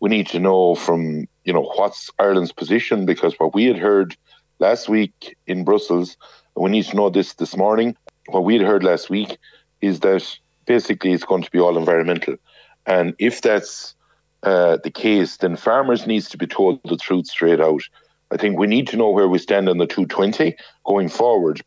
we need to know from, you know, what's Ireland's position, because what we had heard last week in Brussels, and we need to know this morning, what we had heard last week is that basically it's going to be all environmental. And if that's the case, then farmers needs to be told the truth straight out. I think we need to know where we stand on the 220 going forward,